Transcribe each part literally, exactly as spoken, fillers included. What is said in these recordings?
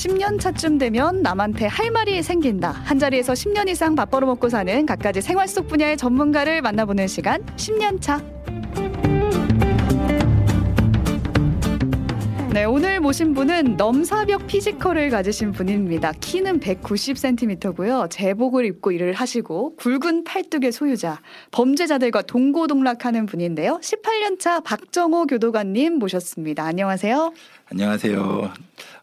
십 년 차쯤 되면 남한테 할 말이 생긴다. 한자리에서 십 년 이상 밥 벌어먹고 사는 각가지 생활 속 분야의 전문가를 만나보는 시간, 십 년 차. 네, 오늘 모신 분은 넘사벽 피지컬을 가지신 분입니다. 키는 백구십 센티미터고요. 제복을 입고 일을 하시고 굵은 팔뚝의 소유자, 범죄자들과 동고동락하는 분인데요. 십팔 년 차 박정호 교도관님 모셨습니다. 안녕하세요. 안녕하세요.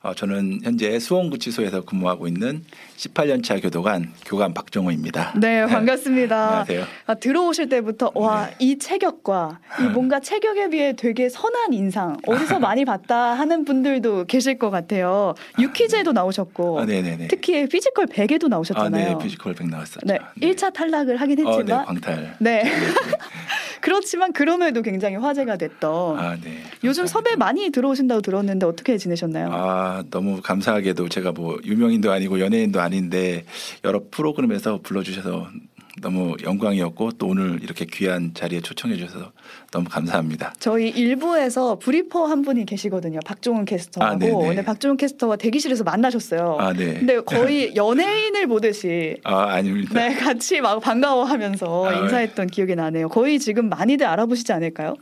어, 저는 현재 수원구치소에서 근무하고 있는 십팔 년 차 교도관 교관 박정호입니다. 네, 반갑습니다. 안녕하세요. 아, 들어오실 때부터 와, 이 네. 체격과 이 뭔가 체격에 비해 되게 선한 인상, 어디서 많이 봤다 하는 분들도 계실 것 같아요. 유퀴즈에도 나오셨고, 아, 특히 피지컬 백에도 나오셨잖아요. 아, 네, 피지컬 백 나왔었죠. 네, 일 차 탈락을 하긴 했지만, 어, 네, 광탈. 네. 그렇지만 그럼에도 굉장히 화제가 됐던. 아, 네. 요즘 섭외 많이 들어오신다고 들었는데 어떻게 지내셨나요? 아, 너무 감사하게도 제가 뭐 유명인도 아니고 연예인도 아닌데 여러 프로그램에서 불러주셔서 너무 영광이었고, 또 오늘 이렇게 귀한 자리에 초청해 주셔서 너무 감사합니다. 저희 일부에서 브리퍼 한 분이 계시거든요. 박종원 캐스터하고. 아, 오늘 박종원 캐스터와 대기실에서 만나셨어요. 아, 네. 근데 거의 연예인을 보듯이 아, 아닙니다. 네, 같이 막 반가워하면서 아, 인사했던 네. 기억이 나네요. 거의 지금 많이들 알아보시지 않을까요?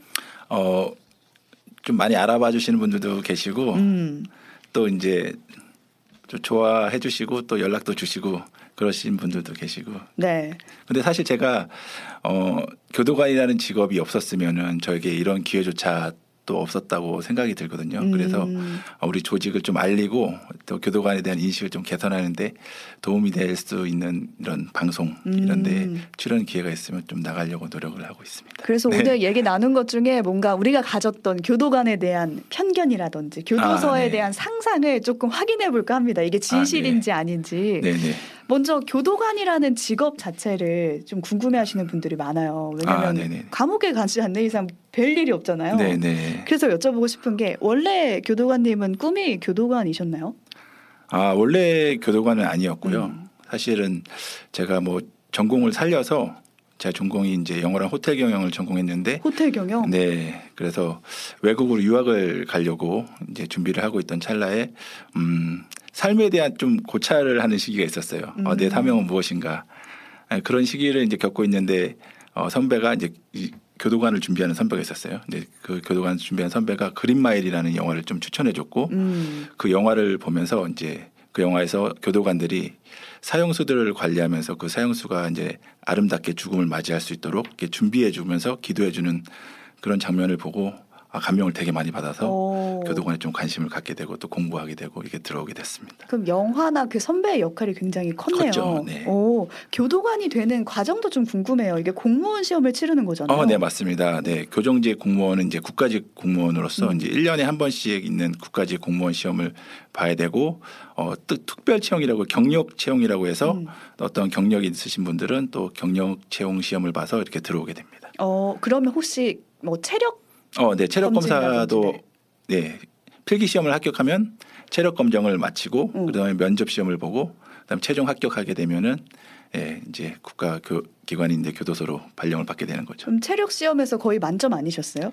어, 좀 많이 알아봐 주시는 분들도 계시고 음. 또 이제 좀 좋아해 주시고 또 연락도 주시고 그러신 분들도 계시고. 네. 근데 사실 제가 어, 교도관이라는 직업이 없었으면은 저에게 이런 기회조차 또 없었다고 생각이 들거든요. 음. 그래서 우리 조직을 좀 알리고 또 교도관에 대한 인식을 좀 개선하는데 도움이 될 수 있는 이런 방송 음. 이런 데 출연 기회가 있으면 좀 나가려고 노력을 하고 있습니다. 그래서 네. 오늘 얘기 나눈 것 중에 뭔가 우리가 가졌던 교도관에 대한 편견이라든지 교도소에 아, 네. 대한 상상을 조금 확인해 볼까 합니다. 이게 진실인지 아, 네. 아닌지. 네, 네. 먼저 교도관이라는 직업 자체를 좀 궁금해하시는 분들이 많아요. 왜냐하면 아, 감옥에 가지 않는 이상 별 일이 없잖아요. 네네. 그래서 여쭤보고 싶은 게 원래 교도관님은 꿈이 교도관이셨나요? 아, 원래 교도관은 아니었고요. 음. 사실은 제가 뭐 전공을 살려서 제가 전공이 이제 영어랑 호텔 경영을 전공했는데. 호텔 경영? 네. 그래서 외국으로 유학을 가려고 이제 준비를 하고 있던 찰나에 음. 삶에 대한 좀 고찰을 하는 시기가 있었어요. 음. 어, 내 사명은 무엇인가. 아니, 그런 시기를 이제 겪고 있는데 어, 선배가 이제 이, 교도관을 준비하는 선배가 있었어요. 근데 그 교도관을 준비한 선배가 그린마일이라는 영화를 좀 추천해줬고 음. 그 영화를 보면서 이제 그 영화에서 교도관들이 사형수들을 관리하면서 그 사형수가 이제 아름답게 죽음을 맞이할 수 있도록 이렇게 준비해주면서 기도해주는 그런 장면을 보고. 감명을 되게 많이 받아서 오. 교도관에 좀 관심을 갖게 되고 또 공부하게 되고 이렇게 들어오게 됐습니다. 그럼 영화나 그 선배의 역할이 굉장히 컸네요. 컸죠. 네. 오, 교도관이 되는 과정도 좀 궁금해요. 이게 공무원 시험을 치르는 거잖아요. 어, 네, 맞습니다. 네, 교정직 공무원은 이제 국가직 공무원으로서 음. 이제 일 년에 한 번씩 있는 국가직 공무원 시험을 봐야 되고 어, 특별 채용이라고 경력 채용이라고 해서 음. 어떤 경력이 있으신 분들은 또 경력 채용 시험을 봐서 이렇게 들어오게 됩니다. 어, 그러면 혹시 뭐 체력 어, 네. 체력 검사도 네. 필기 시험을 합격하면 체력 검정을 마치고 음. 그다음에 면접 시험을 보고 그다음에 최종 합격하게 되면은 예, 이제 국가 교, 기관인데 교도소로 발령을 받게 되는 거죠. 그럼 체력 시험에서 거의 만점 아니셨어요?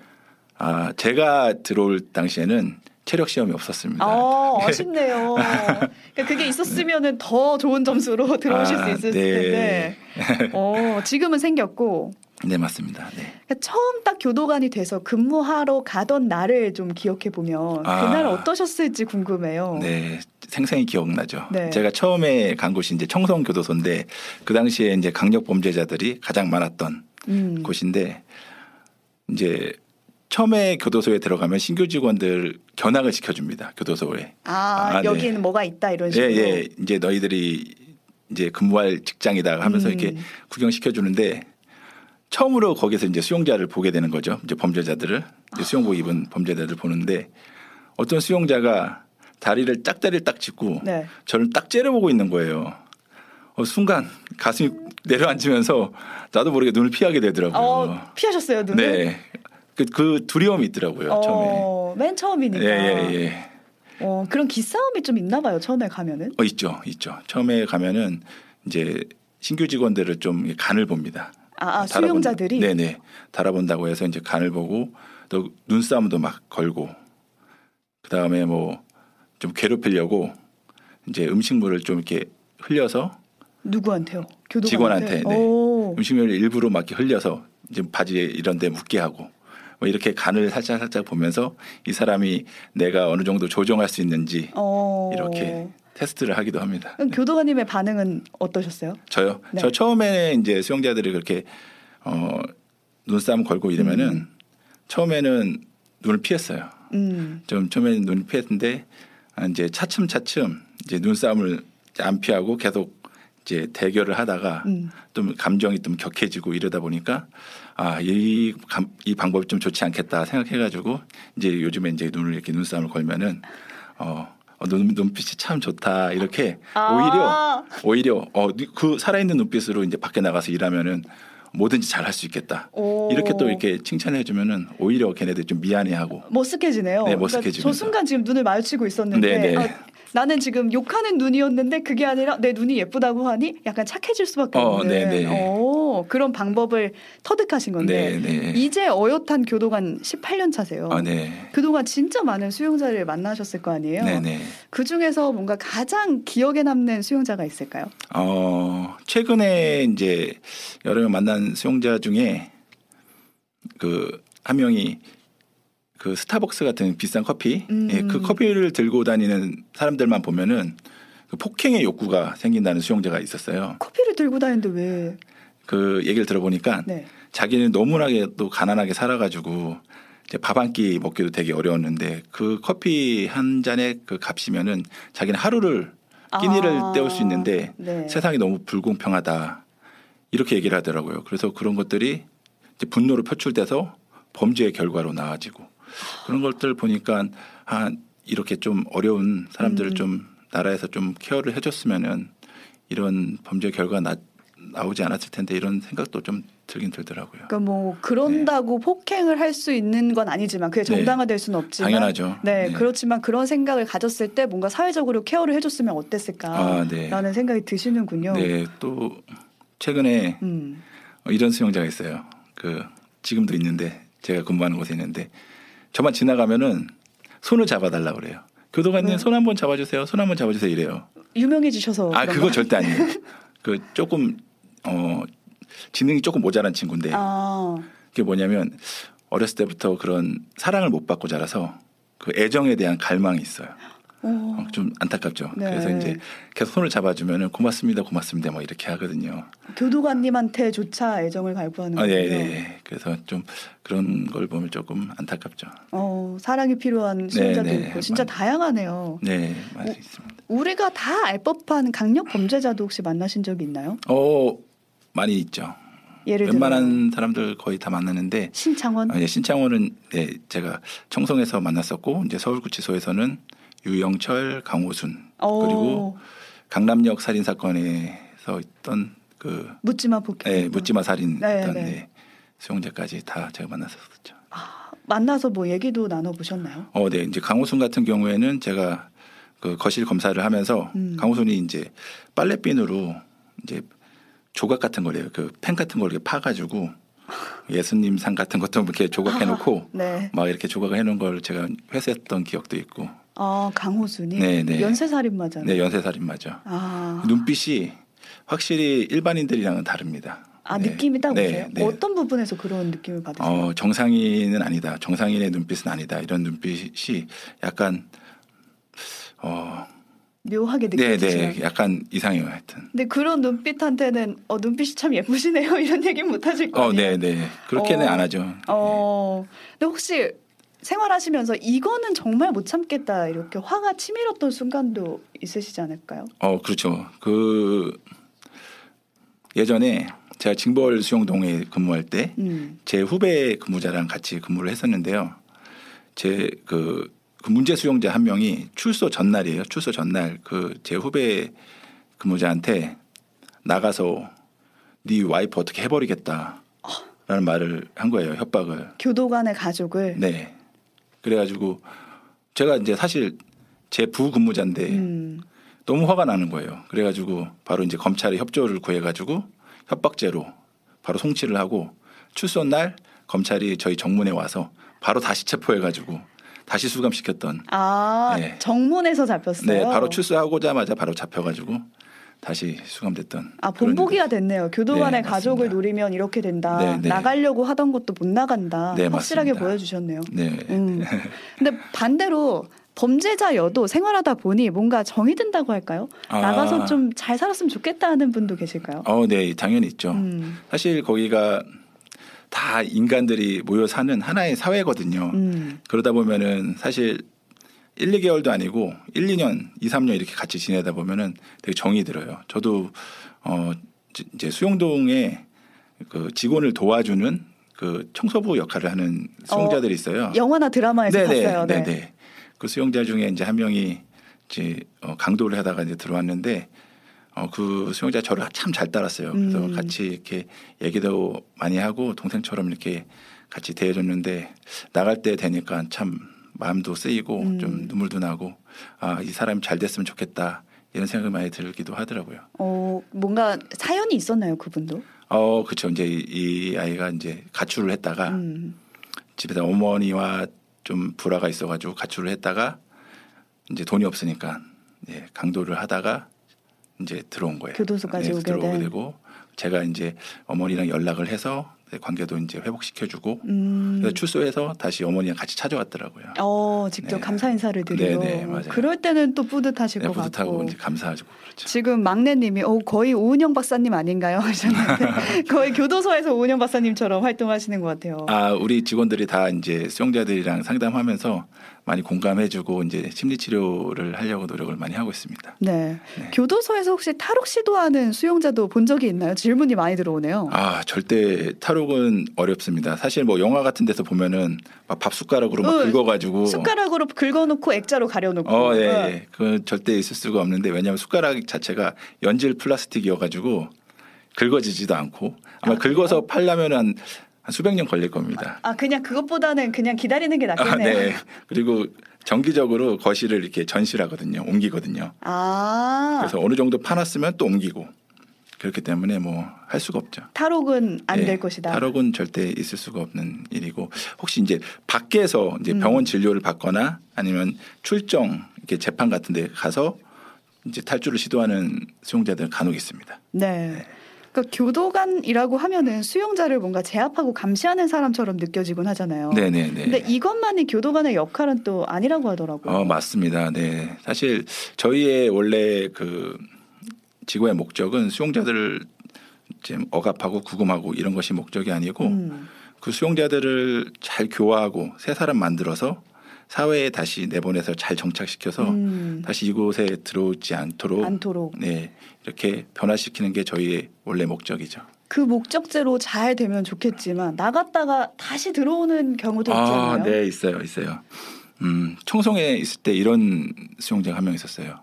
아, 제가 들어올 당시에는 체력 시험이 없었습니다. 아, 아쉽네요. 그러니까 그게 있었으면은 더 좋은 점수로 들어오실 아, 수 있을 네. 텐데. 어, 지금은 생겼고. 네, 맞습니다. 네. 그러니까 처음 딱 교도관이 돼서 근무하러 가던 날을 좀 기억해 보면 아, 그날 어떠셨을지 궁금해요. 네, 생생히 기억나죠. 네. 제가 처음에 간 곳이 이제 청송 교도소인데 그 당시에 이제 강력 범죄자들이 가장 많았던 음. 곳인데 이제 처음에 교도소에 들어가면 신규 직원들 견학을 시켜줍니다. 교도소에. 아, 아 여기는 네. 뭐가 있다 이런 식으로. 예, 예. 이제 너희들이 이제 근무할 직장이다 하면서 음. 이렇게 구경시켜 주는데. 처음으로 거기서 이제 수용자를 보게 되는 거죠. 이제 범죄자들을 이제 수용복 입은 범죄자들을 보는데 어떤 수용자가 다리를 짝다리를 딱 짚고 네. 저를 딱 째려보고 있는 거예요. 어, 순간 가슴이 내려앉으면서 나도 모르게 눈을 피하게 되더라고요. 어, 피하셨어요, 눈을? 네. 그, 그 두려움이 있더라고요. 어, 처음에. 맨 처음이니까. 예, 예, 예. 어, 그런 기싸움이 좀 있나 봐요. 처음에 가면은. 어, 있죠, 있죠. 처음에 가면은 이제 신규 직원들을 좀 간을 봅니다. 아, 아 수용자들이? 네네. 달아본다고 해서 이제 간을 보고 또 눈싸움도 막 걸고 그 다음에 뭐 좀 괴롭히려고 이제 음식물을 좀 이렇게 흘려서 누구한테요? 교도관한테? 직원한테. 네. 음식물을 일부러 막 이렇게 흘려서 이제 바지 이런 데 묻게 하고 뭐 이렇게 간을 살짝 살짝 보면서 이 사람이 내가 어느 정도 조정할 수 있는지 오. 이렇게 테스트를 하기도 합니다. 그럼 교도관님의 반응은 어떠셨어요? 저요? 네. 저 처음에 이제 수용자들이 그렇게 어, 눈싸움 걸고 이러면은 음. 처음에는 눈을 피했어요. 음. 좀 처음에는 눈을 피했는데 이제 차츰차츰 이제 눈싸움을 안 피하고 계속 이제 대결을 하다가 음. 좀 감정이 좀 격해지고 이러다 보니까 아, 이, 이 방법이 좀 좋지 않겠다 생각해가지고 이제 요즘에 이제 눈을 이렇게 눈싸움을 걸면은 어. 눈, 눈빛이 참 좋다 이렇게 아~ 오히려 오히려 어, 그 살아있는 눈빛으로 이제 밖에 나가서 일하면은 뭐든지 잘할 수 있겠다 이렇게 또 이렇게 칭찬해 주면은 오히려 걔네들 좀 미안해하고 머쓱해지네요. 네, 머쓱해지면서 그러니까 저 순간 지금 눈을 마주치고 있었는데 아, 나는 지금 욕하는 눈이었는데 그게 아니라 내 눈이 예쁘다고 하니 약간 착해질 수밖에 어, 없는 오, 그런 방법을 터득하신 건데 네네. 이제 어엿한 교도관 십팔 년 차세요. 아, 네. 그동안 진짜 많은 수용자를 만나셨을 거 아니에요. 네네. 그중에서 뭔가 가장 기억에 남는 수용자가 있을까요? 어, 최근에 이제 여러 명 만난 수용자 중에 그 한 명이 그 스타벅스 같은 비싼 커피, 음. 예, 그 커피를 들고 다니는 사람들만 보면은 그 폭행의 욕구가 생긴다는 수용자가 있었어요. 커피를 들고 다니는데 왜? 그 얘기를 들어보니까 네. 자기는 너무나게 또 가난하게 살아가지고 이제 밥 한 끼 먹기도 되게 어려웠는데 그 커피 한 잔의 그 값이면은 자기는 하루를 끼니를 아. 때울 수 있는데 네. 세상이 너무 불공평하다 이렇게 얘기를 하더라고요. 그래서 그런 것들이 이제 분노로 표출돼서 범죄의 결과로 나아지고. 그런 것들 보니까 아, 이렇게 좀 어려운 사람들을 음. 좀 나라에서 좀 케어를 해줬으면은 이런 범죄 결과 나 나오지 않았을 텐데 이런 생각도 좀 들긴 들더라고요. 그러니까 뭐 그런다고 네. 폭행을 할 수 있는 건 아니지만 그게 정당화될 수는 없지만 당연하죠. 네, 네 그렇지만 그런 생각을 가졌을 때 뭔가 사회적으로 케어를 해줬으면 어땠을까라는 아, 네. 생각이 드시는군요. 네, 또 최근에 음. 이런 수용자가 있어요. 그 지금도 있는데 제가 근무하는 곳에 있는데. 저만 지나가면은 손을 잡아달라고 그래요. 교도관님 손 한번 잡아주세요. 손 한번 잡아주세요. 이래요. 유명해지셔서. 아, 그거 절대 아니에요. 그 조금 어 지능이 조금 모자란 친구인데 아. 그게 뭐냐면 어렸을 때부터 그런 사랑을 못 받고 자라서 그 애정에 대한 갈망이 있어요. 어, 좀 안타깝죠. 네. 그래서 이제 계속 손을 잡아주면은 고맙습니다, 고맙습니다, 막 이렇게 하거든요. 교도관님한테조차 애정을 갈구하는 거예요. 아, 네, 네. 그래서 좀 그런 걸 보면 조금 안타깝죠. 어, 사랑이 필요한 수용자도 네, 네. 있고 진짜 많이, 다양하네요. 네, 많이 어, 있습니다. 우리가 다 알 법한 강력 범죄자도 혹시 만나신 적이 있나요? 어, 많이 있죠. 예를 들면 웬만한 사람들 거의 다 만나는데 신창원. 아, 예, 신창원은 네, 제가 청송에서 만났었고 이제 서울구치소에서는. 유영철, 강호순 그리고 강남역 살인 사건에서 있던 그 묻지마 폭행, 네, 묻지마 살인 있던 네, 수용자까지 다 제가 만났었죠. 아, 만나서 뭐 얘기도 나눠 보셨나요? 어, 네, 이제 강호순 같은 경우에는 제가 그 거실 검사를 하면서 음. 강호순이 이제 빨래핀으로 이제 조각 같은 거래요. 그 펜 같은 걸 이렇게 파가지고. 예수님 상 같은 것도 이렇게 조각해놓고 아, 네. 막 이렇게 조각을 해놓은 걸 제가 회수했던 기억도 있고. 아 강호순이 네네. 연쇄살인마잖아요. 네 연쇄살인마죠. 아. 눈빛이 확실히 일반인들이랑은 다릅니다. 아 네. 느낌이 딱 네, 오세요? 네. 어떤 부분에서 그런 느낌을 받으세요? 어, 정상인은 아니다. 정상인의 눈빛은 아니다. 이런 눈빛이 약간 어. 묘하게 느껴지죠. 네네, 약간 이상해요, 하여튼. 근데 그런 눈빛한테는 어 눈빛이 참 예쁘시네요 이런 얘기는 못 하실 거예요. 어, 네네, 그렇게는 어, 안 하죠. 어, 네. 근데 혹시 생활하시면서 이거는 정말 못 참겠다 이렇게 화가 치밀었던 순간도 있으시지 않을까요? 어, 그렇죠. 그 예전에 제가 징벌 수용동에 근무할 때 제 음. 후배 근무자랑 같이 근무를 했었는데요. 제 그 그 문제 수용자 한 명이 출소 전날이에요. 출소 전날 그 제 후배 근무자한테 나가서 네 와이프 어떻게 해버리겠다라는 어. 말을 한 거예요. 협박을. 교도관의 가족을. 네. 그래가지고 제가 이제 사실 제 부근무자인데 음. 너무 화가 나는 거예요. 그래가지고 바로 이제 검찰에 협조를 구해가지고 협박죄로 바로 송치를 하고 출소 날 검찰이 저희 정문에 와서 바로 다시 체포해가지고 다시 수감시켰던. 아, 네. 정문에서 잡혔어요? 네. 바로 출소하고자마자 바로 잡혀가지고 다시 수감됐던. 아, 본보기가 됐네요. 교도관의 네, 가족을 노리면 이렇게 된다. 네, 네. 나가려고 하던 것도 못 나간다. 네, 확실하게 맞습니다. 보여주셨네요. 네. 음. 근데 반대로 범죄자여도 생활하다 보니 뭔가 정이 든다고 할까요? 아. 나가서 좀 잘 살았으면 좋겠다 하는 분도 계실까요? 어, 네, 당연히 있죠. 음. 사실 거기가 다 인간들이 모여 사는 하나의 사회거든요. 음. 그러다 보면은 사실 일, 이 개월도 아니고 일, 이 년, 이, 삼 년 이렇게 같이 지내다 보면은 되게 정이 들어요. 저도 어 이제 수용동에 그 직원을 도와주는 그 청소부 역할을 하는 수용자들이 있어요. 어, 영화나 드라마에서 네네, 봤어요. 네, 네. 그 수용자 중에 이제 한 명이 이제 어, 강도를 하다가 이제 들어왔는데 어, 그 수용자 저를 참 잘 따랐어요. 그래서 음. 같이 이렇게 얘기도 많이 하고 동생처럼 이렇게 같이 대해줬는데 나갈 때 되니까 참 마음도 쓰이고 음. 좀 눈물도 나고 아, 이 사람이 잘 됐으면 좋겠다 이런 생각이 많이 들기도 하더라고요. 어, 뭔가 사연이 있었나요, 그분도? 어, 그렇죠. 이제 이, 이 아이가 이제 가출을 했다가 음. 집에서 어머니와 좀 불화가 있어가지고 가출을 했다가 이제 돈이 없으니까 예, 강도를 하다가 이제 들어온 거예요. 교도소까지 네, 오게 들어오게 되고 제가 이제 어머니랑 연락을 해서 관계도 이제 회복시켜주고 음. 그래서 출소해서 다시 어머니랑 같이 찾아왔더라고요. 어, 직접 네. 감사 인사를 드리고. 네네, 맞아요. 그럴 때는 또 뿌듯하실 네, 것 뿌듯하고 같고. 뿌듯하고 이제 감사하고 그렇죠. 지금 막내님이 어, 거의 오은영 박사님 아닌가요? 하셨는데 거의 교도소에서 오은영 박사님처럼 활동하시는 것 같아요. 아, 우리 직원들이 다 이제 수용자들이랑 상담하면서 많이 공감해주고 이제 심리치료를 하려고 노력을 많이 하고 있습니다. 네. 네. 교도소에서 혹시 탈옥 시도하는 수용자도 본 적이 있나요? 질문이 많이 들어오네요. 아, 절대 탈옥은 어렵습니다. 사실 뭐 영화 같은 데서 보면은 막 밥 숟가락으로 막 으, 긁어가지고 숟가락으로 긁어놓고 액자로 가려놓고. 어, 예, 예. 그 절대 있을 수가 없는데 왜냐하면 숟가락 자체가 연질 플라스틱이어가지고 긁어지지도 않고 아마 아, 긁어서 팔려면은. 한 수백 년 걸릴 겁니다. 아, 그냥 그것보다는 그냥 기다리는 게 낫겠네요. 아, 네. 그리고 정기적으로 거실을 이렇게 전실하거든요. 옮기거든요. 아. 그래서 어느 정도 파놨으면 또 옮기고. 그렇기 때문에 뭐 할 수가 없죠. 탈옥은 안 될 네, 것이다. 탈옥은 절대 있을 수가 없는 일이고 혹시 이제 밖에서 이제 병원 진료를 받거나 아니면 출정 이렇게 재판 같은 데 가서 이제 탈주를 시도하는 수용자들은 간혹 있습니다. 네. 네. 그러니까 교도관이라고 하면은 수용자를 뭔가 제압하고 감시하는 사람처럼 느껴지곤 하잖아요. 네네네. 근데 이것만이 교도관의 역할은 또 아니라고 하더라고요. 어, 맞습니다. 네. 사실 저희의 원래 그 지구의 목적은 수용자들을 지금 억압하고 구금하고 이런 것이 목적이 아니고 음. 그 수용자들을 잘 교화하고 새 사람 만들어서 사회에 다시 내보내서 잘 정착시켜서 음. 다시 이곳에 들어오지 않도록, 않도록. 네, 이렇게 변화시키는 게 저희의 원래 목적이죠. 그 목적대로 잘 되면 좋겠지만 나갔다가 다시 들어오는 경우도 아, 있잖아요. 네, 있어요, 있어요. 음, 청송에 있을 때 이런 수용자가 한 명 있었어요.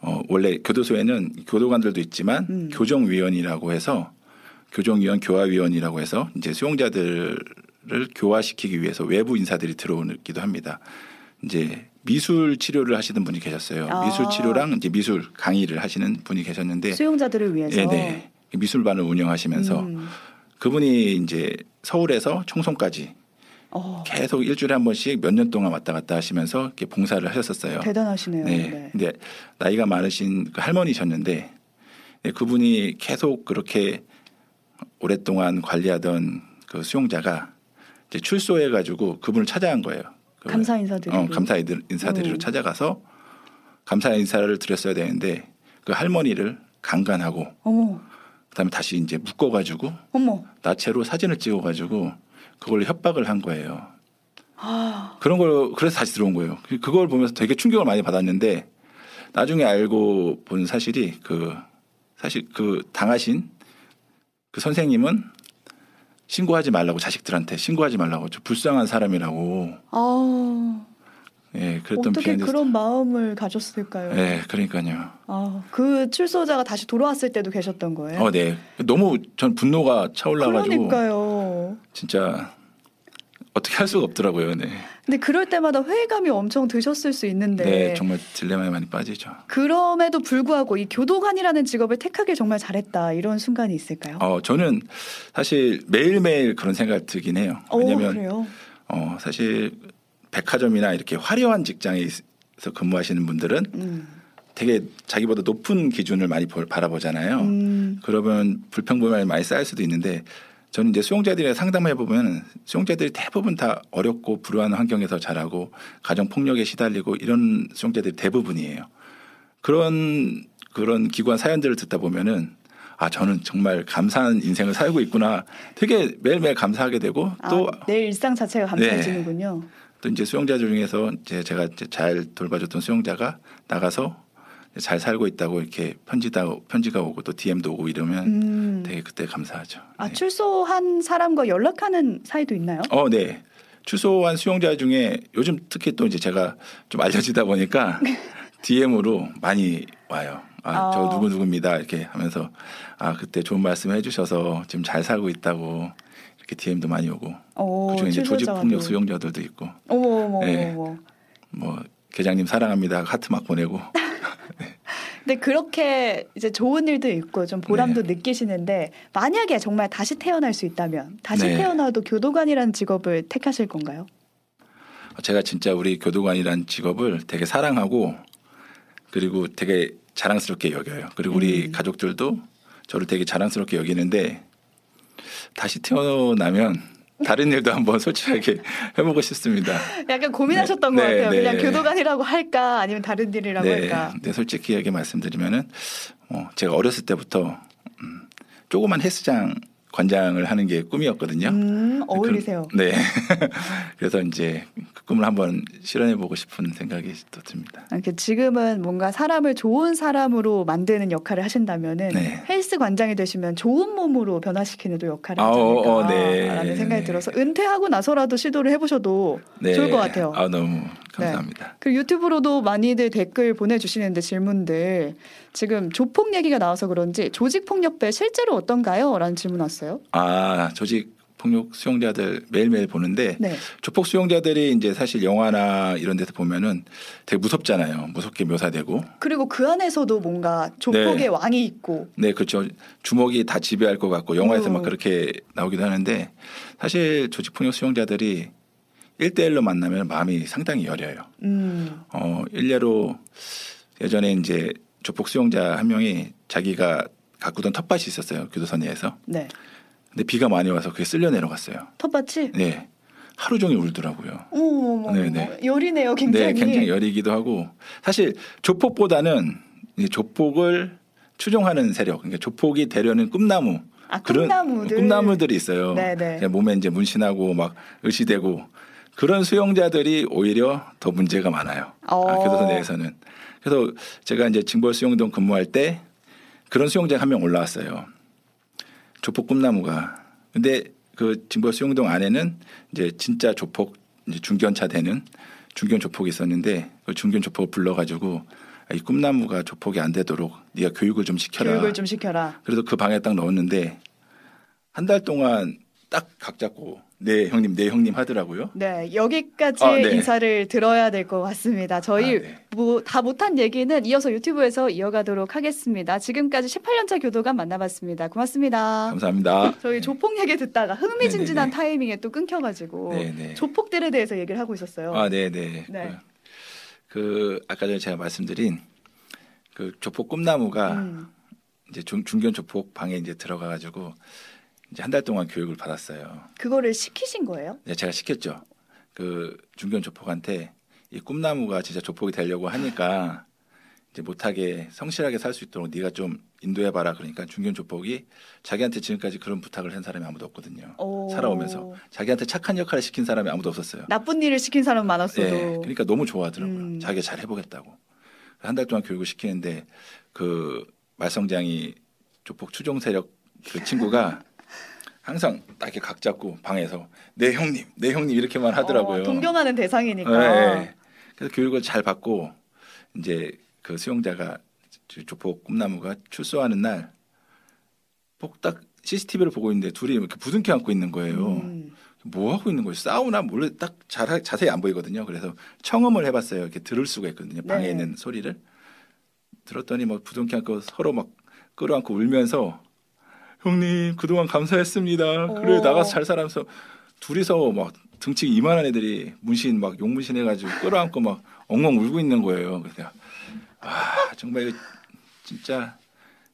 어, 원래 교도소에는 교도관들도 있지만 음. 교정위원이라고 해서 교정위원, 교화위원이라고 해서 이제 수용자들 를 교화시키기 위해서 외부 인사들이 들어오기도 합니다. 이제 미술 치료를 하시는 분이 계셨어요. 아. 미술 치료랑 이제 미술 강의를 하시는 분이 계셨는데 수용자들을 위해서 네네. 미술반을 운영하시면서 음. 그분이 이제 서울에서 청송까지 어. 계속 일주일에 한 번씩 몇 년 동안 왔다 갔다 하시면서 이렇게 봉사를 하셨었어요. 대단하시네요. 네. 네. 근데 나이가 많으신 그 할머니셨는데 네. 그분이 계속 그렇게 오랫동안 관리하던 그 수용자가 이제 출소해가지고 그분을 찾아간 거예요. 감사 인사드리러. 어, 감사 인사드리러 음. 찾아가서 감사 인사를 드렸어야 되는데 그 할머니를 강간하고 어머. 그다음에 다시 이제 묶어가지고 어머. 나체로 사진을 찍어가지고 그걸 협박을 한 거예요. 아. 그런 걸 그래서 다시 들어온 거예요. 그걸 보면서 되게 충격을 많이 받았는데 나중에 알고 본 사실이 그 사실 그 당하신 그 선생님은 신고하지 말라고 자식들한테 신고하지 말라고 저 불쌍한 사람이라고. 아. 예, 그랬던 어떻게 비하인드... 그런 마음을 가졌을까요? 예, 그러니까요. 아, 그 출소자가 다시 돌아왔을 때도 계셨던 거예요? 어, 네. 너무 전 분노가 차올라가지고. 그러니까요. 진짜 어떻게 할 수가 없더라고요, 네. 근데 그럴 때마다 회의감이 엄청 드셨을 수 있는데. 네, 정말 딜레마에 많이 빠지죠. 그럼에도 불구하고 이 교도관이라는 직업을 택하길 정말 잘했다 이런 순간이 있을까요? 어, 저는 사실 매일매일 그런 생각 들긴 해요. 왜냐면 어, 사실 백화점이나 이렇게 화려한 직장에서 근무하시는 분들은 음. 되게 자기보다 높은 기준을 많이 볼, 바라보잖아요. 음. 그러면 불평불만이 많이 쌓일 수도 있는데 저는 이제 수용자들이랑 상담해 보면 수용자들이 대부분 다 어렵고 불우한 환경에서 자라고 가정폭력에 시달리고 이런 수용자들이 대부분이에요. 그런 그런 기관 사연들을 듣다 보면은 아 저는 정말 감사한 인생을 살고 있구나. 되게 매일매일 감사하게 되고 또 내 아, 일상 자체가 감사해지는군요. 네. 또 이제 수용자 중에서 이제 제가 이제 잘 돌봐줬던 수용자가 나가서 잘 살고 있다고 이렇게 편지다 편지가 오고 또 디엠도 오고 이러면 음. 되게 그때 감사하죠. 아 네. 출소한 사람과 연락하는 사이도 있나요? 어, 네. 출소한 수용자 중에 요즘 특히 또 이제 제가 좀 알려지다 보니까 디엠으로 많이 와요. 아, 아. 저 누구 누구입니다 이렇게 하면서 아 그때 좋은 말씀 해주셔서 지금 잘 살고 있다고 이렇게 디엠도 많이 오고 오, 그중에 이제 조직폭력 수용자들도 있고. 어머 네. 뭐 계장님 사랑합니다 하트 막 보내고. 근데 그렇게 이제 좋은 일도 있고 좀 보람도 네. 느끼시는데 만약에 정말 다시 태어날 수 있다면 다시 네. 태어나도 교도관이라는 직업을 택하실 건가요? 제가 진짜 우리 교도관이라는 직업을 되게 사랑하고 그리고 되게 자랑스럽게 여겨요. 그리고 우리 음. 가족들도 저를 되게 자랑스럽게 여기는데 다시 태어나면 다른 일도 한번 솔직하게 해보고 싶습니다. 약간 고민하셨던 네, 것 같아요. 네, 그냥 네. 교도관이라고 할까 아니면 다른 일이라고 네, 할까. 네, 솔직히 이야기 말씀드리면은 어, 제가 어렸을 때부터 음, 조그만 헬스장 관장을 하는 게 꿈이었거든요. 음, 어울리세요. 그, 네. 그래서 이제 그 꿈을 한번 실현해보고 싶은 생각이 또 듭니다. 이렇게 지금은 뭔가 사람을 좋은 사람으로 만드는 역할을 하신다면은 네. 헬스 관장이 되시면 좋은 몸으로 변화시키는 역할을 하지 않을까라는 아, 네. 생각이 들어서 은퇴하고 나서라도 시도를 해보셔도 네. 좋을 것 같아요. 아, 너무 감사합니다. 네. 그리고 유튜브로도 많이들 댓글 보내주시는데 질문들 지금 조폭 얘기가 나와서 그런지 조직폭력배 실제로 어떤가요? 라는 질문 왔어요. 아, 조직 폭력 수용자들 매일매일 보는데 네. 조폭 수용자들이 이제 사실 영화나 이런 데서 보면은 되게 무섭잖아요. 무섭게 묘사되고. 그리고 그 안에서도 뭔가 조폭의 네. 왕이 있고. 네, 그렇죠. 주먹이 다 지배할 것 같고 영화에서 오. 막 그렇게 나오기도 하는데 사실 조직 폭력 수용자들이 일대일로 만나면 마음이 상당히 여려요. 음. 어, 일례로 예전에 이제 조폭 수용자 한 명이 자기가 가꾸던 텃밭이 있었어요. 교도소 내에서. 네. 근데 비가 많이 와서 그게 쓸려 내려갔어요. 텃밭이? 네. 하루 종일 울더라고요. 오, 네네. 열이네요, 굉장히. 네, 굉장히 열이기도 하고 사실 조폭보다는 조폭을 추종하는 세력, 그러니까 조폭이 되려는 꿈나무. 아, 그런 꿈나무들. 꿈나무들이 있어요. 네네. 몸에 이제 문신하고 막 의시되고 그런 수용자들이 오히려 더 문제가 많아요. 아, 교도소 내에서는. 그래서 제가 이제 징벌 수용동 근무할 때. 그런 수용자 한 명 올라왔어요. 조폭 꿈나무가. 근데 그 징벌 수용동 안에는 이제 진짜 조폭 이제 중견차 되는 중견 조폭이 있었는데 그 중견 조폭을 불러가지고 이 꿈나무가 조폭이 안 되도록 네가 교육을 좀 시켜라. 교육을 좀 시켜라. 그래서 그 방에 딱 넣었는데 한 달 동안 딱 각 잡고 네 형님, 네 형님 하더라고요. 네 여기까지 아, 네. 인사를 들어야 될 것 같습니다. 저희 아, 네. 뭐 다 못한 얘기는 이어서 유튜브에서 이어가도록 하겠습니다. 지금까지 십팔 년차 교도관 만나봤습니다. 고맙습니다. 감사합니다. 저희 조폭 얘기 듣다가 흥미진진한 네네네. 타이밍에 또 끊겨가지고 네네. 조폭들에 대해서 얘기를 하고 있었어요. 아 네네. 네. 그, 그 아까 전에 제가 말씀드린 그 조폭 꿈나무가 음. 이제 중, 중견 조폭 방에 이제 들어가가지고. 이제 한 달 동안 교육을 받았어요. 그거를 시키신 거예요? 네, 제가 시켰죠. 그 중견 조폭한테 이 꿈나무가 진짜 조폭이 되려고 하니까 이제 못하게 성실하게 살 수 있도록 네가 좀 인도해봐라. 그러니까 중견 조폭이 자기한테 지금까지 그런 부탁을 한 사람이 아무도 없거든요. 오. 살아오면서 자기한테 착한 역할을 시킨 사람이 아무도 없었어요. 나쁜 일을 시킨 사람 많았어도. 네, 그러니까 너무 좋아하더라고요. 음. 자기가 잘 해보겠다고. 한 달 동안 교육을 시키는데 그 말썽쟁이 조폭 추종 세력 그 친구가 항상 딱 이렇게 각 잡고 방에서 네 형님, 네 형님 이렇게만 하더라고요. 어, 동경하는 대상이니까. 네. 그래서 교육을 잘 받고 이제 그 수용자가 조폭 꿈나무가 출소하는 날 폭딱 씨씨티비를 보고 있는데 둘이 이렇게 부둥켜 안고 있는 거예요. 음. 뭐 하고 있는 거예요? 싸우나 몰래 딱 잘, 자세히 안 보이거든요. 그래서 청음을 해봤어요. 이렇게 들을 수가 있거든요. 방에 네. 있는 소리를 들었더니 막 부둥켜 안고 서로 막 끌어안고 울면서. 형님 그동안 감사했습니다. 오. 그래 나가서 잘 살아서 둘이서 막 등치 이만한 애들이 문신 막 용문신 해가지고 끌어안고 막 엉엉 울고 있는 거예요. 그래서 아 정말 이거 진짜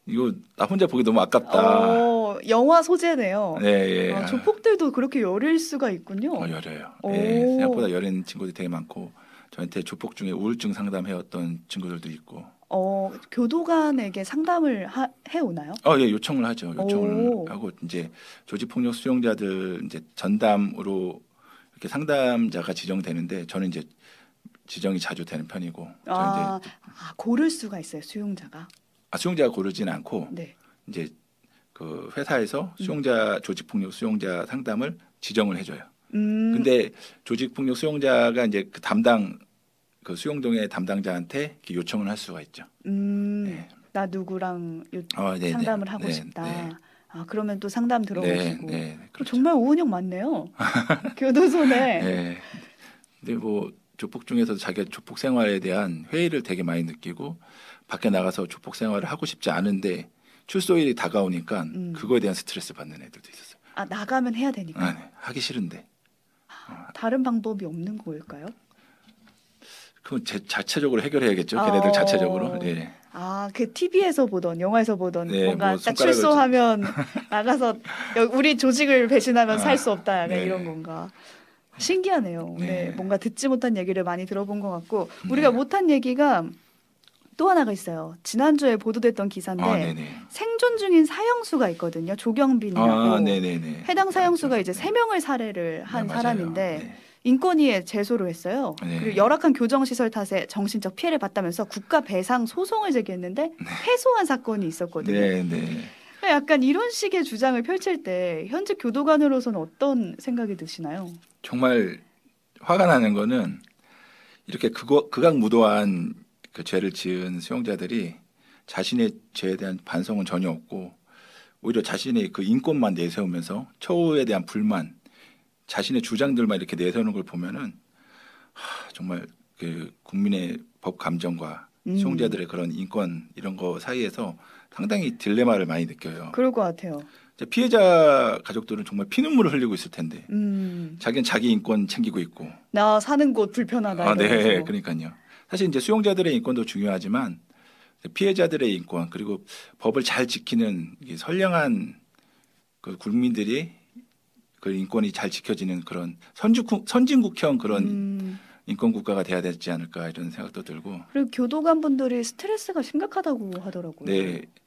이거 나 혼자 보기 너무 아깝다. 어, 영화 소재네요. 네, 예. 아, 조폭들도 그렇게 여릴 수가 있군요. 어, 여려요. 예, 생각보다 여린 친구들이 되게 많고 저한테 조폭 중에 우울증 상담해왔던 친구들도 있고. 어, 교도관에게 상담을 하, 해오나요? 어, 예, 요청을 하죠. 요청을 오. 하고 이제 조직폭력 수용자들 이제 전담으로 이렇게 상담자가 지정되는데 저는 이제 지정이 자주 되는 편이고. 아, 이제 아, 고를 수가 있어요, 수용자가. 아, 수용자가 고르진 않고 네. 이제 그 회사에서 수용자 음. 조직폭력 수용자 상담을 지정을 해줘요. 음. 근데 조직폭력 수용자가 이제 그 담당 그 수용동의 담당자한테 요청을 할 수가 있죠. 음, 네. 나 누구랑 요, 어, 네, 상담을 네, 하고 네, 싶다. 네. 아 그러면 또 상담 들어보시고. 네, 네, 그렇죠. 정말 오은영 맞네요. 교도소네. 네. 근데 뭐 조폭 중에서도 자기 조폭 생활에 대한 회의를 되게 많이 느끼고 밖에 나가서 조폭 생활을 하고 싶지 않은데 출소일이 다가오니까 음. 그거에 대한 스트레스 받는 애들도 있었어요. 아 나가면 해야 되니까. 아, 네. 하기 싫은데. 아, 다른 방법이 없는 걸까요? 그건 제 자체적으로 해결해야겠죠. 아, 걔네들 자체적으로. 예. 아, 그 티비에서 보던 영화에서 보던 네, 뭔가 뭐 딱 출소하면 나가서 우리 조직을 배신하면 아, 살 수 없다 네. 이런 건가. 신기하네요. 네. 네, 뭔가 듣지 못한 얘기를 많이 들어본 것 같고 우리가 네. 못한 얘기가 또 하나가 있어요. 지난주에 보도됐던 기사인데 아, 생존 중인 사형수가 있거든요. 조경빈이라고. 아, 해당 사형수가 이제 세 명을 살해를 한 네, 사람인데 네. 인권위에 제소를 했어요. 네. 그리고 열악한 교정시설 탓에 정신적 피해를 받다면서 국가배상 소송을 제기했는데 패소한 네. 사건이 있었거든요. 네, 네. 약간 이런 식의 주장을 펼칠 때 현직 교도관으로서는 어떤 생각이 드시나요? 정말 화가 나는 거는 이렇게 극, 극악무도한 그 죄를 지은 수용자들이 자신의 죄에 대한 반성은 전혀 없고 오히려 자신의 그 인권만 내세우면서 처우에 대한 불만 자신의 주장들만 이렇게 내세우는 걸 보면은 하, 정말 그 국민의 법 감정과 음. 수용자들의 그런 인권 이런 거 사이에서 상당히 딜레마를 많이 느껴요. 그럴 것 같아요. 피해자 가족들은 정말 피눈물을 흘리고 있을 텐데 음. 자기는 자기 인권 챙기고 있고 나 사는 곳 불편하다. 아, 네, 그러니까요. 사실 이제 수용자들의 인권도 중요하지만 피해자들의 인권 그리고 법을 잘 지키는 선량한 그 국민들이 그 인권이 잘 지켜지는 그런 선진국, 선진국형 그런 음. 인권국가가 돼야 되지 않을까 이런 생각도 들고 그리고 교도관분들이 스트레스가 심각하다고 하더라고요. 네,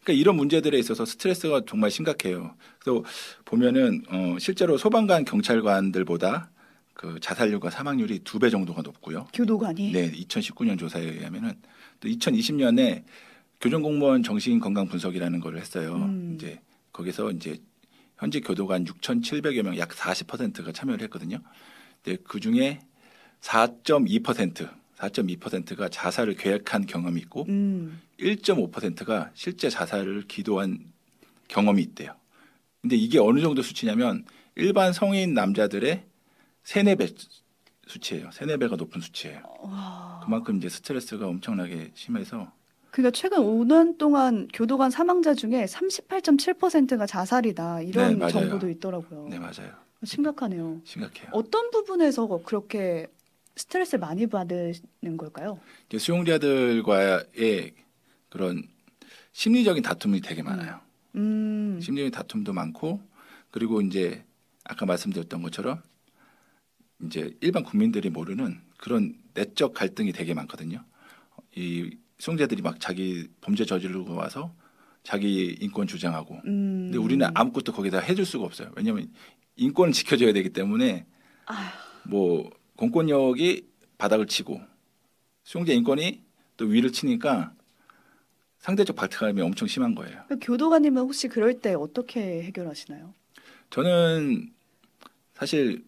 그러니까 이런 문제들에 있어서 스트레스가 정말 심각해요. 그래서 보면은 어, 실제로 소방관, 경찰관들보다 그 자살률과 사망률이 두 배 정도가 높고요. 교도관이? 네, 이천십구 년 조사에 의하면은 또 이천이십 년에 교정공무원 정신 건강 분석이라는 걸 했어요. 음. 이제 거기서 이제 현재 교도관 육천칠백여 명 약 사십 퍼센트가 참여를 했거든요. 근데 그 중에 사 점 이 퍼센트, 사 점 이 퍼센트가 자살을 계획한 경험이 있고 음. 일 점 오 퍼센트가 실제 자살을 기도한 경험이 있대요. 근데 이게 어느 정도 수치냐면 일반 성인 남자들의 세네 배 수치예요. 세네 배가 높은 수치예요. 와. 그만큼 이제 스트레스가 엄청나게 심해서 그러니까 최근 오 년 동안 교도관 사망자 중에 삼십팔 점 칠 퍼센트가 자살이다. 이런 네, 정보도 있더라고요. 네, 맞아요. 심각하네요. 심각해요. 어떤 부분에서 그렇게 스트레스를 많이 받는 걸까요? 이제 수용자들과의 그런 심리적인 다툼이 되게 많아요. 음. 심리적인 다툼도 많고 그리고 이제 아까 말씀드렸던 것처럼 이제 일반 국민들이 모르는 그런 내적 갈등이 되게 많거든요. 이 수용자들이 막 자기 범죄 저지르고 와서 자기 인권 주장하고 음. 근데 우리는 아무것도 거기다 해줄 수가 없어요. 왜냐하면 인권은 지켜줘야 되기 때문에 아휴. 뭐 공권력이 바닥을 치고 수용자 인권이 또 위를 치니까 상대적 박탈감이 엄청 심한 거예요. 교도관님은 혹시 그럴 때 어떻게 해결하시나요? 저는 사실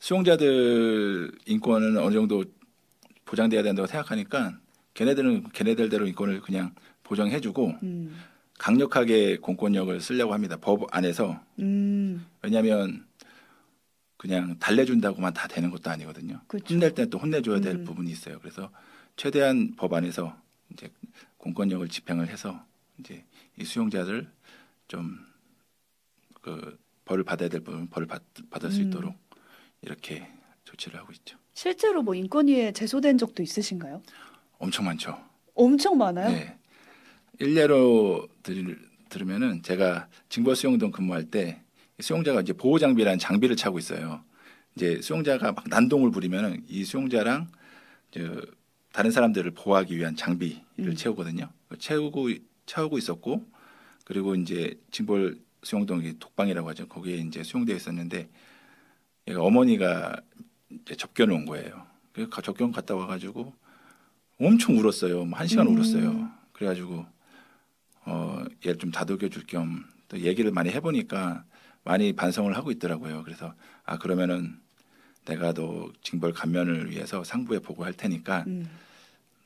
수용자들 인권은 어느 정도 보장돼야 된다고 생각하니까 걔네들은 걔네들대로 인권을 그냥 보장해주고 음. 강력하게 공권력을 쓰려고 합니다. 법 안에서. 음. 왜냐하면 그냥 달래준다고만 다 되는 것도 아니거든요. 그렇죠. 혼낼 때 또 혼내줘야 될 음. 부분이 있어요. 그래서 최대한 법 안에서 이제 공권력을 집행을 해서 이제 이 수용자들 좀 그 벌을 받아야 될 부분 벌을 받, 받을 음. 수 있도록 이렇게 조치를 하고 있죠. 실제로 뭐 인권위에 제소된 적도 있으신가요? 엄청 많죠. 엄청 많아요? 네. 일례로 들, 들으면은 제가 징벌 수용동 근무할 때 수용자가 이제 보호 장비라는 장비를 차고 있어요. 이제 수용자가 막 난동을 부리면은 이 수용자랑 저 다른 사람들을 보호하기 위한 장비를 음. 채우거든요. 채우고 채우고 있었고, 그리고 이제 징벌 수용동이 독방이라고 하죠. 거기에 이제 수용되어 있었는데 얘가 어머니가 이제 접견을 온 거예요. 그래서 접견 갔다 와가지고 엄청 울었어요. 뭐 한 시간 음. 울었어요. 그래가지고 어, 얘를 좀 다독여줄 겸 또 얘기를 많이 해보니까 많이 반성을 하고 있더라고요. 그래서 아 그러면은 내가 너 징벌 감면을 위해서 상부에 보고할 테니까 음.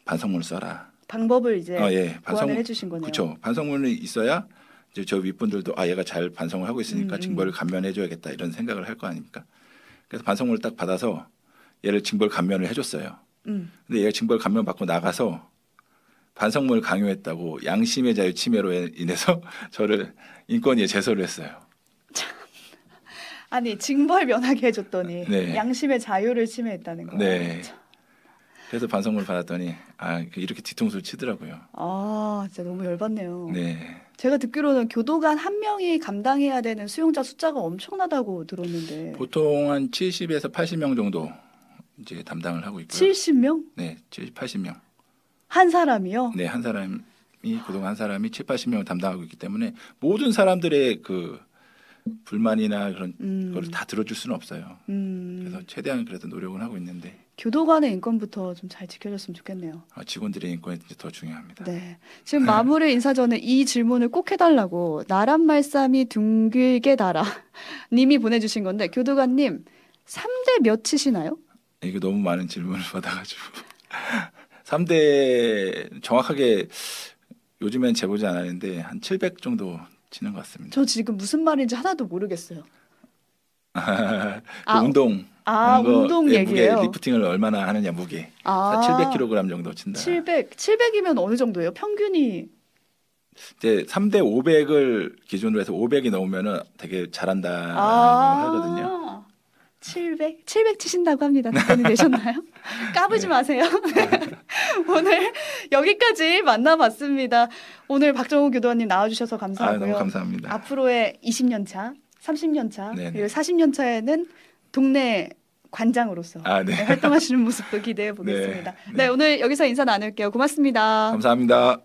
반성문을 써라. 방법을 이제 어, 예. 반성을 해주신 거네요. 그렇죠. 반성문이 있어야 이제 저 윗분들도 아 얘가 잘 반성을 하고 있으니까 음. 징벌을 감면해줘야겠다 이런 생각을 할 거 아닙니까? 그래서 반성문을 딱 받아서 얘를 징벌 감면을 해줬어요. 음. 근데 얘가 징벌 감면 받고 나가서 반성문을 강요했다고 양심의 자유 침해로 인해서 저를 인권위에 제소를 했어요. 아니 징벌 면하게 해줬더니 네. 양심의 자유를 침해했다는 거예요. 네. 참. 그래서 반성문을 받았더니 아 이렇게 뒤통수를 치더라고요. 아 진짜 너무 열받네요. 네. 제가 듣기로는 교도관 한 명이 감당해야 되는 수용자 숫자가 엄청나다고 들었는데 보통 한 칠십에서 팔십 명 정도 이제 담당을 하고 있고요. 칠십 명? 네, 칠십, 팔십 명. 한 사람이요? 네, 한 사람이 그동안 한 사람이 칠팔십 명을 담당하고 있기 때문에 모든 사람들의 그 불만이나 그런 음. 걸 다 들어줄 수는 없어요. 음. 그래서 최대한 그래도 노력은 하고 있는데 교도관의 인권부터 좀 잘 지켜졌으면 좋겠네요. 아, 직원들의 인권이 더 중요합니다. 네, 지금 마무리 인사 전에 이 질문을 꼭 해달라고 나란 말싸미 둥글게 달아 님이 보내주신 건데 교도관님 삼 대 몇 치시나요? 이게 너무 많은 질문을 받아가지고 삼 대 정확하게 요즘엔 재보지 않았는데 한 칠백 정도 치는 것 같습니다. 저 지금 무슨 말인지 하나도 모르겠어요. 아, 그 아, 운동. 아, 거, 운동 예, 얘기예요. 무게, 리프팅을 얼마나 하느냐 무게. 아, 칠백 킬로그램 정도 친다. 칠백, 칠백이면 어느 정도예요? 평균이. 이제 삼 대 오백을 기준으로 해서 오백이 넘으면은 되게 잘한다라는 아, 걸 하거든요. 칠백, 칠백 치신다고 합니다. 답변이 되셨나요? 까부지 네. 마세요. 오늘 여기까지 만나봤습니다. 오늘 박정호 교도관님 나와주셔서 감사하고요. 아, 너무 감사합니다. 앞으로의 이십 년 차, 삼십 년 차, 네네. 그리고 사십 년 차에는 동네 관장으로서 아, 네. 활동하시는 모습도 기대해 보겠습니다. 네, 네. 네, 오늘 여기서 인사 나눌게요. 고맙습니다. 감사합니다.